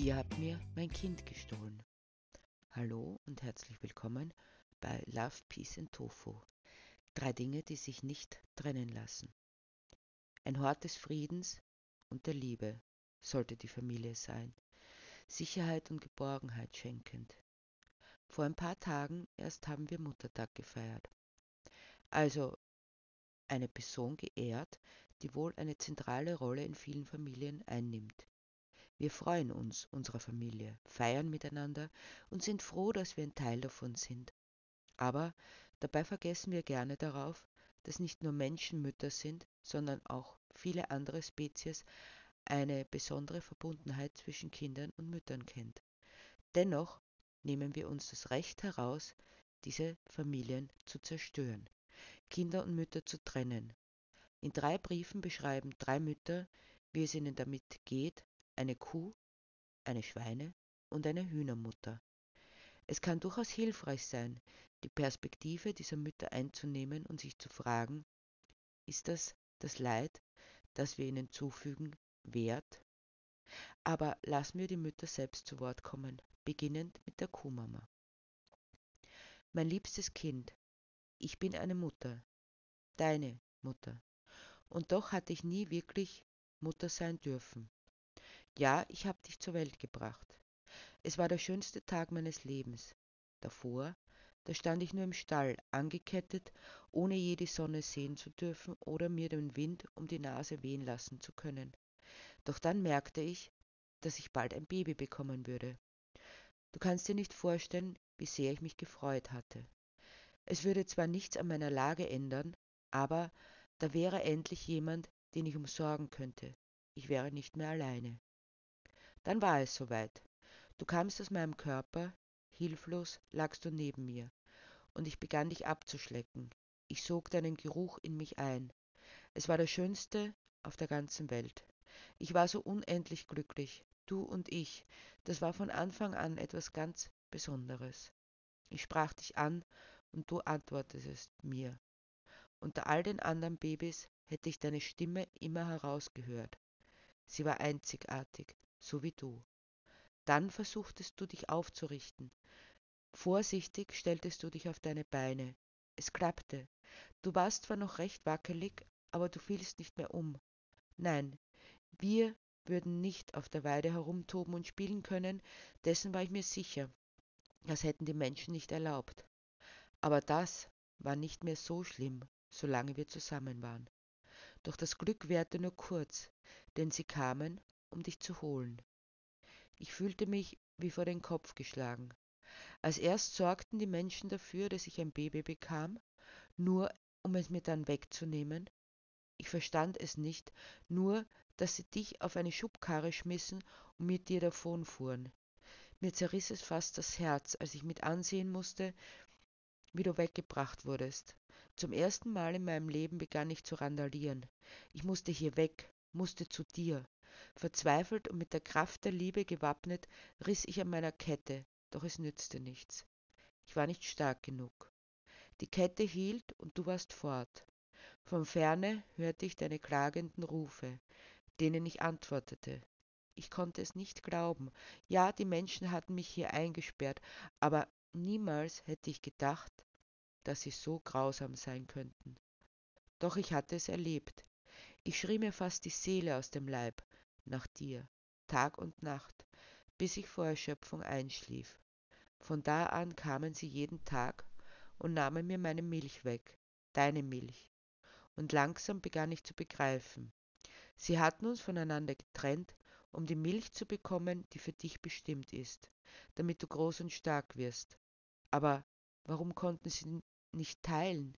Ihr habt mir mein Kind gestohlen. Hallo und herzlich willkommen bei Love, Peace and Tofu. 3 Dinge, die sich nicht trennen lassen. Ein Hort des Friedens und der Liebe sollte die Familie sein, Sicherheit und Geborgenheit schenkend. Vor ein paar Tagen erst haben wir Muttertag gefeiert. Also eine Person geehrt, die wohl eine zentrale Rolle in vielen Familien einnimmt. Wir freuen uns unserer Familie, feiern miteinander und sind froh, dass wir ein Teil davon sind. Aber dabei vergessen wir gerne darauf, dass nicht nur Menschen Mütter sind, sondern auch viele andere Spezies eine besondere Verbundenheit zwischen Kindern und Müttern kennt. Dennoch nehmen wir uns das Recht heraus, diese Familien zu zerstören, Kinder und Mütter zu trennen. In 3 Briefen beschreiben 3 Mütter, wie es ihnen damit geht, eine Kuh, eine Schweine- und eine Hühnermutter. Es kann durchaus hilfreich sein, die Perspektive dieser Mütter einzunehmen und sich zu fragen, ist das Leid, das wir ihnen zufügen, wert? Aber lassen wir die Mütter selbst zu Wort kommen, beginnend mit der Kuhmama. Mein liebstes Kind, ich bin eine Mutter, deine Mutter, und doch hatte ich nie wirklich Mutter sein dürfen. Ja, ich habe dich zur Welt gebracht. Es war der schönste Tag meines Lebens. Davor, da stand ich nur im Stall, angekettet, ohne je die Sonne sehen zu dürfen oder mir den Wind um die Nase wehen lassen zu können. Doch dann merkte ich, dass ich bald ein Baby bekommen würde. Du kannst dir nicht vorstellen, wie sehr ich mich gefreut hatte. Es würde zwar nichts an meiner Lage ändern, aber da wäre endlich jemand, den ich umsorgen könnte. Ich wäre nicht mehr alleine. Dann war es soweit. Du kamst aus meinem Körper, hilflos lagst du neben mir, und ich begann dich abzuschlecken. Ich sog deinen Geruch in mich ein. Es war das Schönste auf der ganzen Welt. Ich war so unendlich glücklich, du und ich, das war von Anfang an etwas ganz Besonderes. Ich sprach dich an und du antwortetest mir. Unter all den anderen Babys hätte ich deine Stimme immer herausgehört. Sie war einzigartig. So wie du. Dann versuchtest du dich aufzurichten. Vorsichtig stelltest du dich auf deine Beine. Es klappte. Du warst zwar noch recht wackelig, aber du fielst nicht mehr um. Nein, wir würden nicht auf der Weide herumtoben und spielen können, dessen war ich mir sicher. Das hätten die Menschen nicht erlaubt. Aber das war nicht mehr so schlimm, solange wir zusammen waren. Doch das Glück währte nur kurz, denn sie kamen, um dich zu holen. Ich fühlte mich wie vor den Kopf geschlagen. Als erst sorgten die Menschen dafür, dass ich ein Baby bekam, nur um es mir dann wegzunehmen. Ich verstand es nicht, nur dass sie dich auf eine Schubkarre schmissen und mit dir davonfuhren. Mir zerriss es fast das Herz, als ich mit ansehen musste, wie du weggebracht wurdest. Zum ersten Mal in meinem Leben begann ich zu randalieren. Ich musste hier weg, musste zu dir. Verzweifelt und mit der Kraft der Liebe gewappnet, riss ich an meiner Kette, doch es nützte nichts. Ich war nicht stark genug. Die Kette hielt und du warst fort. Von ferne hörte ich deine klagenden Rufe, denen ich antwortete. Ich konnte es nicht glauben. Ja, die Menschen hatten mich hier eingesperrt, aber niemals hätte ich gedacht, dass sie so grausam sein könnten. Doch ich hatte es erlebt. Ich schrie mir fast die Seele aus dem Leib nach dir, Tag und Nacht, bis ich vor Erschöpfung einschlief. Von da an kamen sie jeden Tag und nahmen mir meine Milch weg, deine Milch. Und langsam begann ich zu begreifen. Sie hatten uns voneinander getrennt, um die Milch zu bekommen, die für dich bestimmt ist, damit du groß und stark wirst. Aber warum konnten sie nicht teilen?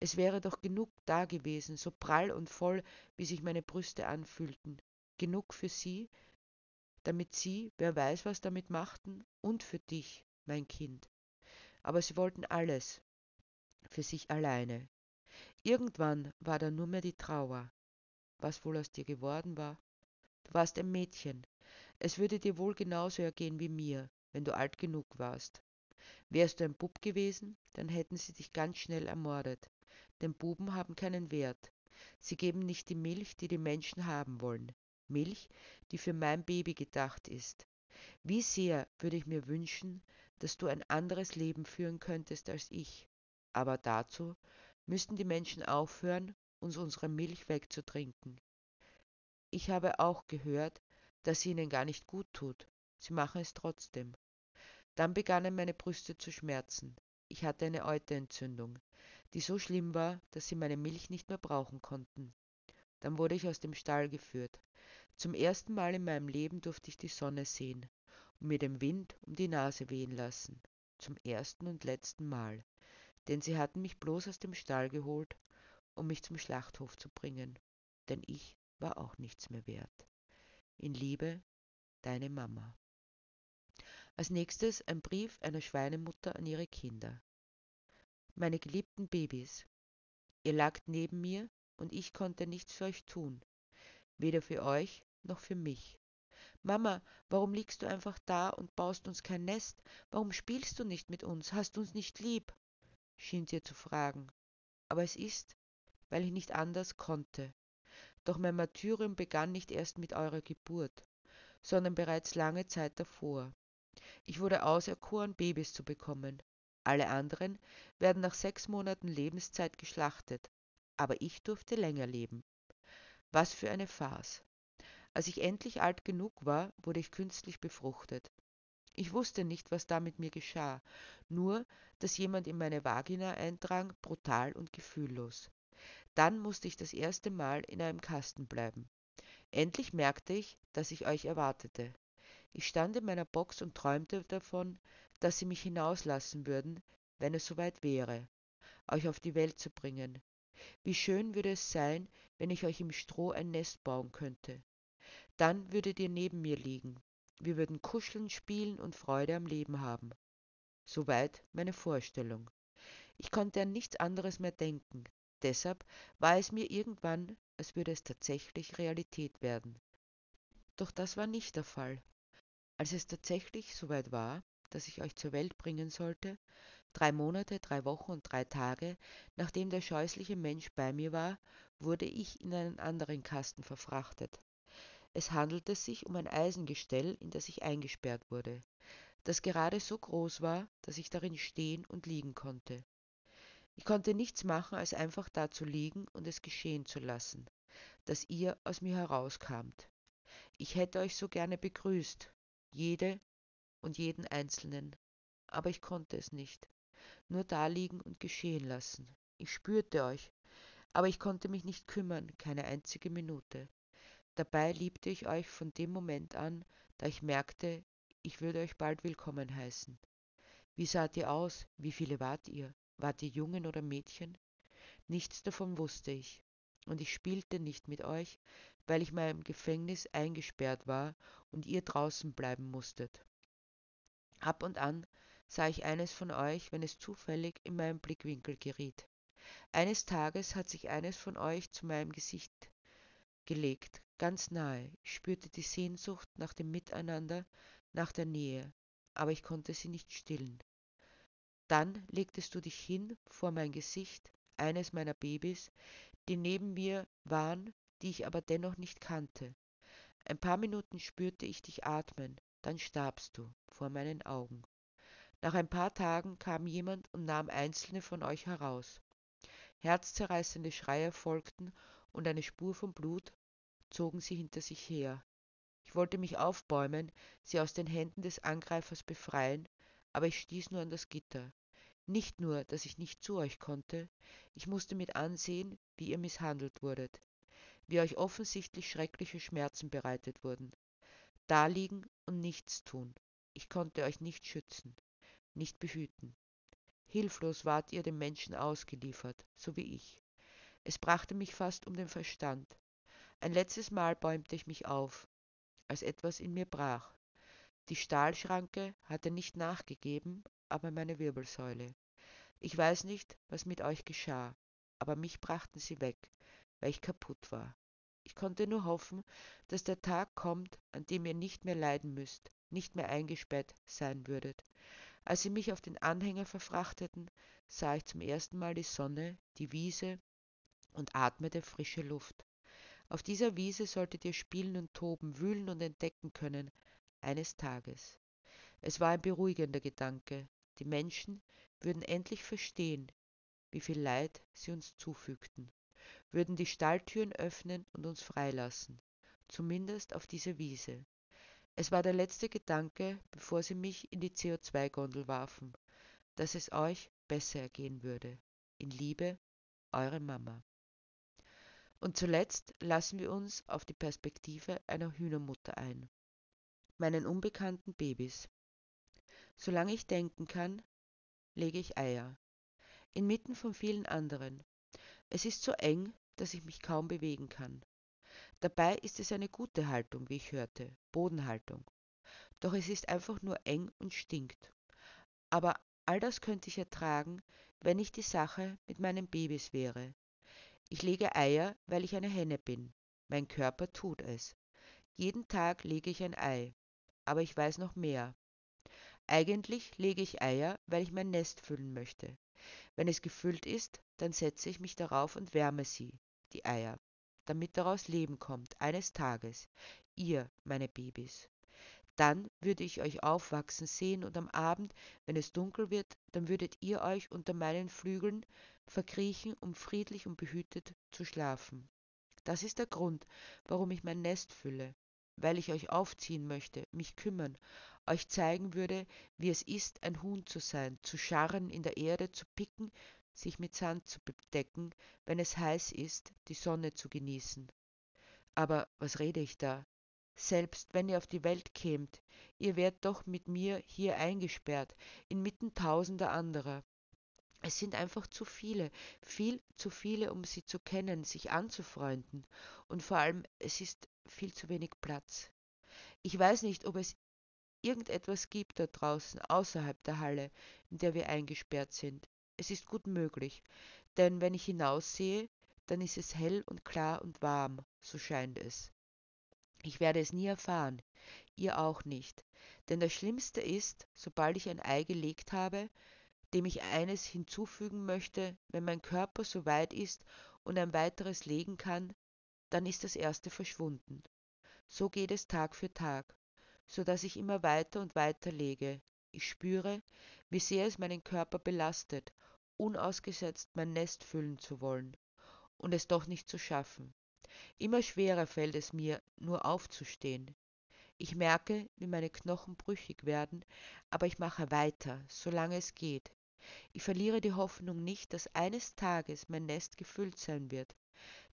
Es wäre doch genug da gewesen, so prall und voll, wie sich meine Brüste anfühlten. Genug für sie, damit sie, wer weiß was damit machten, und für dich, mein Kind. Aber sie wollten alles, für sich alleine. Irgendwann war da nur mehr die Trauer, was wohl aus dir geworden war. Du warst ein Mädchen. Es würde dir wohl genauso ergehen wie mir, wenn du alt genug warst. Wärst du ein Bub gewesen, dann hätten sie dich ganz schnell ermordet. Denn Buben haben keinen Wert. Sie geben nicht die Milch, die die Menschen haben wollen. Milch, die für mein Baby gedacht ist. Wie sehr würde ich mir wünschen, dass du ein anderes Leben führen könntest als ich. Aber dazu müssten die Menschen aufhören, uns unsere Milch wegzutrinken. Ich habe auch gehört, dass sie ihnen gar nicht gut tut. Sie machen es trotzdem. Dann begannen meine Brüste zu schmerzen. Ich hatte eine Euterentzündung, die so schlimm war, dass sie meine Milch nicht mehr brauchen konnten. Dann wurde ich aus dem Stall geführt. Zum ersten Mal in meinem Leben durfte ich die Sonne sehen und mir den Wind um die Nase wehen lassen. Zum ersten und letzten Mal. Denn sie hatten mich bloß aus dem Stall geholt, um mich zum Schlachthof zu bringen. Denn ich war auch nichts mehr wert. In Liebe, deine Mama. Als nächstes ein Brief einer Schweinemutter an ihre Kinder. Meine geliebten Babys, ihr lagt neben mir und ich konnte nichts für euch tun. Weder für euch noch für mich. Mama, warum liegst du einfach da und baust uns kein Nest? Warum spielst du nicht mit uns? Hast du uns nicht lieb? Schien sie zu fragen. Aber es ist, weil ich nicht anders konnte. Doch mein Martyrium begann nicht erst mit eurer Geburt, sondern bereits lange Zeit davor. Ich wurde auserkoren, Babys zu bekommen. Alle anderen werden nach 6 Monaten Lebenszeit geschlachtet. Aber ich durfte länger leben. Was für eine Farce. Als ich endlich alt genug war, wurde ich künstlich befruchtet. Ich wusste nicht, was da mit mir geschah, nur, dass jemand in meine Vagina eindrang, brutal und gefühllos. Dann musste ich das erste Mal in einem Kasten bleiben. Endlich merkte ich, dass ich euch erwartete. Ich stand in meiner Box und träumte davon, dass sie mich hinauslassen würden, wenn es soweit wäre, euch auf die Welt zu bringen. Wie schön würde es sein, wenn ich euch im Stroh ein Nest bauen könnte. Dann würdet ihr neben mir liegen. Wir würden kuscheln, spielen und Freude am Leben haben. Soweit meine Vorstellung. Ich konnte an nichts anderes mehr denken. Deshalb war es mir irgendwann, als würde es tatsächlich Realität werden. Doch das war nicht der Fall. Als es tatsächlich soweit war, dass ich euch zur Welt bringen sollte, 3 Monate, 3 Wochen und 3 Tage, nachdem der scheußliche Mensch bei mir war, wurde ich in einen anderen Kasten verfrachtet. Es handelte sich um ein Eisengestell, in das ich eingesperrt wurde, das gerade so groß war, dass ich darin stehen und liegen konnte. Ich konnte nichts machen, als einfach da zu liegen und es geschehen zu lassen, dass ihr aus mir herauskamt. Ich hätte euch so gerne begrüßt, jede und jeden Einzelnen, aber ich konnte es nicht, nur da liegen und geschehen lassen. Ich spürte euch, aber ich konnte mich nicht kümmern, keine einzige Minute. Dabei liebte ich euch von dem Moment an, da ich merkte, ich würde euch bald willkommen heißen. Wie saht ihr aus? Wie viele wart ihr? Wart ihr Jungen oder Mädchen? Nichts davon wusste ich. Und ich spielte nicht mit euch, weil ich meinem Gefängnis eingesperrt war und ihr draußen bleiben musstet. Ab und an sah ich eines von euch, wenn es zufällig in meinen Blickwinkel geriet. Eines Tages hat sich eines von euch zu meinem Gesicht gelegt, ganz nahe. Ich spürte die Sehnsucht nach dem Miteinander, nach der Nähe, aber ich konnte sie nicht stillen. Dann legtest du dich hin vor mein Gesicht, eines meiner Babys, die neben mir waren, die ich aber dennoch nicht kannte. Ein paar Minuten spürte ich dich atmen, dann starbst du vor meinen Augen. Nach ein paar Tagen kam jemand und nahm einzelne von euch heraus. Herzzerreißende Schreie folgten und eine Spur von Blut zogen sie hinter sich her. Ich wollte mich aufbäumen, sie aus den Händen des Angreifers befreien, aber ich stieß nur an das Gitter. Nicht nur, dass ich nicht zu euch konnte, ich musste mit ansehen, wie ihr misshandelt wurdet, wie euch offensichtlich schreckliche Schmerzen bereitet wurden. Da liegen und nichts tun. Ich konnte euch nicht schützen, nicht behüten. Hilflos wart ihr dem Menschen ausgeliefert, so wie ich. Es brachte mich fast um den Verstand. Ein letztes Mal bäumte ich mich auf, als etwas in mir brach. Die Stahlschranke hatte nicht nachgegeben, aber meine Wirbelsäule. Ich weiß nicht, was mit euch geschah, aber mich brachten sie weg, weil ich kaputt war. Ich konnte nur hoffen, dass der Tag kommt, an dem ihr nicht mehr leiden müsst, nicht mehr eingesperrt sein würdet. Als sie mich auf den Anhänger verfrachteten, sah ich zum ersten Mal die Sonne, die Wiese und atmete frische Luft. Auf dieser Wiese solltet ihr spielen und toben, wühlen und entdecken können, eines Tages. Es war ein beruhigender Gedanke. Die Menschen würden endlich verstehen, wie viel Leid sie uns zufügten, würden die Stalltüren öffnen und uns freilassen, zumindest auf dieser Wiese. Es war der letzte Gedanke, bevor sie mich in die CO2-Gondel warfen, dass es euch besser ergehen würde. In Liebe, eure Mama. Und zuletzt lassen wir uns auf die Perspektive einer Hühnermutter ein, meinen unbekannten Babys. Solange ich denken kann, lege ich Eier, inmitten von vielen anderen. Es ist so eng, dass ich mich kaum bewegen kann. Dabei ist es eine gute Haltung, wie ich hörte, Bodenhaltung. Doch es ist einfach nur eng und stinkt. Aber all das könnte ich ertragen, wenn ich die Sache mit meinen Babys wäre. Ich lege Eier, weil ich eine Henne bin. Mein Körper tut es. Jeden Tag lege ich ein Ei. Aber ich weiß noch mehr. Eigentlich lege ich Eier, weil ich mein Nest füllen möchte. Wenn es gefüllt ist, dann setze ich mich darauf und wärme sie, die Eier, damit daraus Leben kommt, eines Tages. Ihr, meine Babys. Dann würde ich euch aufwachsen sehen und am Abend, wenn es dunkel wird, dann würdet ihr euch unter meinen Flügeln verkriechen, um friedlich und behütet zu schlafen. Das ist der Grund, warum ich mein Nest fülle, weil ich euch aufziehen möchte, mich kümmern, euch zeigen würde, wie es ist, ein Huhn zu sein, zu scharren, in der Erde zu picken, sich mit Sand zu bedecken, wenn es heiß ist, die Sonne zu genießen. Aber was rede ich da? Selbst wenn ihr auf die Welt kämt, ihr wärt doch mit mir hier eingesperrt, inmitten tausender anderer. Es sind einfach zu viele, viel zu viele, um sie zu kennen, sich anzufreunden. Und vor allem, es ist viel zu wenig Platz. Ich weiß nicht, ob es irgendetwas gibt da draußen, außerhalb der Halle, in der wir eingesperrt sind. Es ist gut möglich, denn wenn ich hinaussehe, dann ist es hell und klar und warm, so scheint es. Ich werde es nie erfahren, ihr auch nicht, denn das Schlimmste ist, sobald ich ein Ei gelegt habe, dem ich eines hinzufügen möchte, wenn mein Körper so weit ist und ein weiteres legen kann, dann ist das erste verschwunden. So geht es Tag für Tag, so dass ich immer weiter und weiter lege. Ich spüre, wie sehr es meinen Körper belastet, unausgesetzt mein Nest füllen zu wollen und es doch nicht zu schaffen. Immer schwerer fällt es mir, nur aufzustehen. Ich merke, wie meine Knochen brüchig werden, aber ich mache weiter, solange es geht. Ich verliere die Hoffnung nicht, dass eines Tages mein Nest gefüllt sein wird.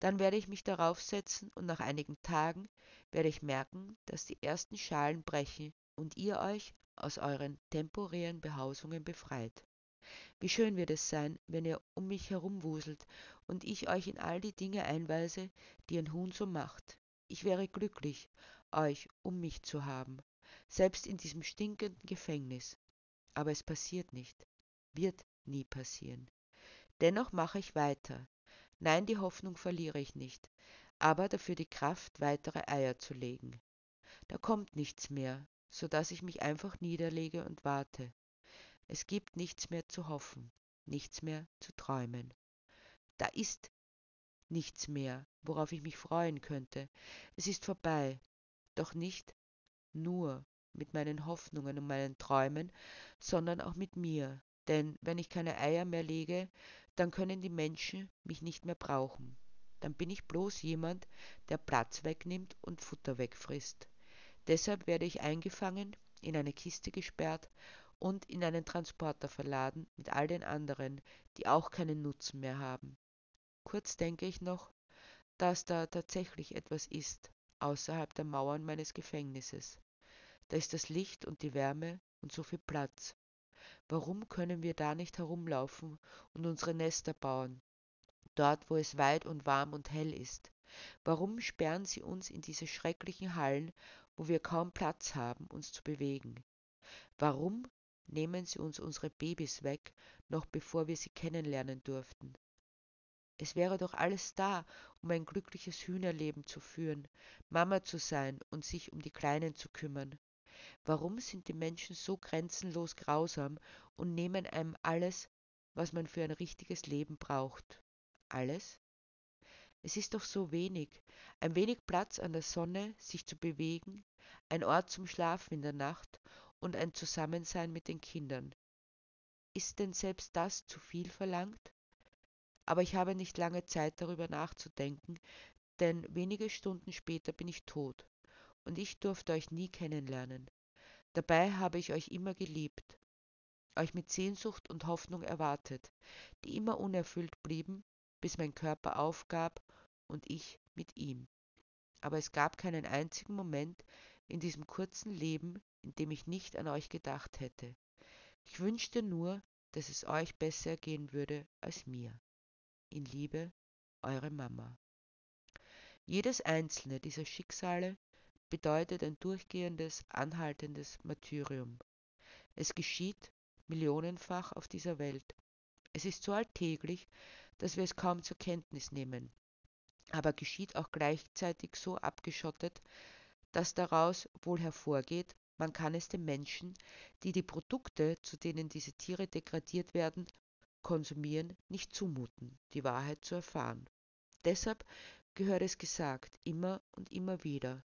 Dann werde ich mich darauf setzen und nach einigen Tagen werde ich merken, dass die ersten Schalen brechen und ihr euch aus euren temporären Behausungen befreit. Wie schön wird es sein, wenn ihr um mich herumwuselt und ich euch in all die Dinge einweise, die ein Huhn so macht. Ich wäre glücklich, euch um mich zu haben, selbst in diesem stinkenden Gefängnis. Aber es passiert nicht, wird nie passieren. Dennoch mache ich weiter. Nein, die Hoffnung verliere ich nicht, aber dafür die Kraft, weitere Eier zu legen. Da kommt nichts mehr, so dass ich mich einfach niederlege und warte. Es gibt nichts mehr zu hoffen, nichts mehr zu träumen. Da ist nichts mehr, worauf ich mich freuen könnte. Es ist vorbei, doch nicht nur mit meinen Hoffnungen und meinen Träumen, sondern auch mit mir. Denn wenn ich keine Eier mehr lege, dann können die Menschen mich nicht mehr brauchen. Dann bin ich bloß jemand, der Platz wegnimmt und Futter wegfrisst. Deshalb werde ich eingefangen, in eine Kiste gesperrt und in einen Transporter verladen mit all den anderen, die auch keinen Nutzen mehr haben. Kurz denke ich noch, dass da tatsächlich etwas ist, außerhalb der Mauern meines Gefängnisses. Da ist das Licht und die Wärme und so viel Platz. Warum können wir da nicht herumlaufen und unsere Nester bauen, dort wo es weit und warm und hell ist? Warum sperren sie uns in diese schrecklichen Hallen, wo wir kaum Platz haben, uns zu bewegen? Warum nehmen sie uns unsere Babys weg, noch bevor wir sie kennenlernen durften? Es wäre doch alles da, um ein glückliches Hühnerleben zu führen, Mama zu sein und sich um die Kleinen zu kümmern. Warum sind die Menschen so grenzenlos grausam und nehmen einem alles, was man für ein richtiges Leben braucht? Alles? Es ist doch so wenig, ein wenig Platz an der Sonne, sich zu bewegen, ein Ort zum Schlafen in der Nacht und ein Zusammensein mit den Kindern. Ist denn selbst das zu viel verlangt? Aber ich habe nicht lange Zeit, darüber nachzudenken, denn wenige Stunden später bin ich tot und ich durfte euch nie kennenlernen. Dabei habe ich euch immer geliebt, euch mit Sehnsucht und Hoffnung erwartet, die immer unerfüllt blieben, bis mein Körper aufgab und ich mit ihm. Aber es gab keinen einzigen Moment in diesem kurzen Leben, in dem ich nicht an euch gedacht hätte. Ich wünschte nur, dass es euch besser gehen würde als mir. In Liebe, eure Mama. Jedes einzelne dieser Schicksale bedeutet ein durchgehendes, anhaltendes Martyrium. Es geschieht millionenfach auf dieser Welt. Es ist so alltäglich, dass wir es kaum zur Kenntnis nehmen, aber geschieht auch gleichzeitig so abgeschottet, dass daraus wohl hervorgeht, man kann es den Menschen, die die Produkte, zu denen diese Tiere degradiert werden, konsumieren, nicht zumuten, die Wahrheit zu erfahren. Deshalb gehört es gesagt, immer und immer wieder,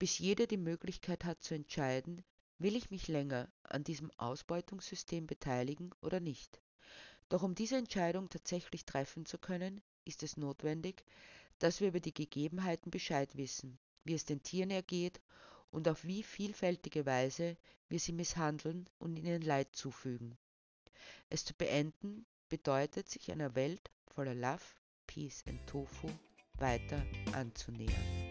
bis jeder die Möglichkeit hat zu entscheiden, will ich mich länger an diesem Ausbeutungssystem beteiligen oder nicht. Doch um diese Entscheidung tatsächlich treffen zu können, ist es notwendig, dass wir über die Gegebenheiten Bescheid wissen, wie es den Tieren ergeht und auf wie vielfältige Weise wir sie misshandeln und ihnen Leid zufügen. Es zu beenden bedeutet, sich einer Welt voller Love, Peace and Tofu weiter anzunähern.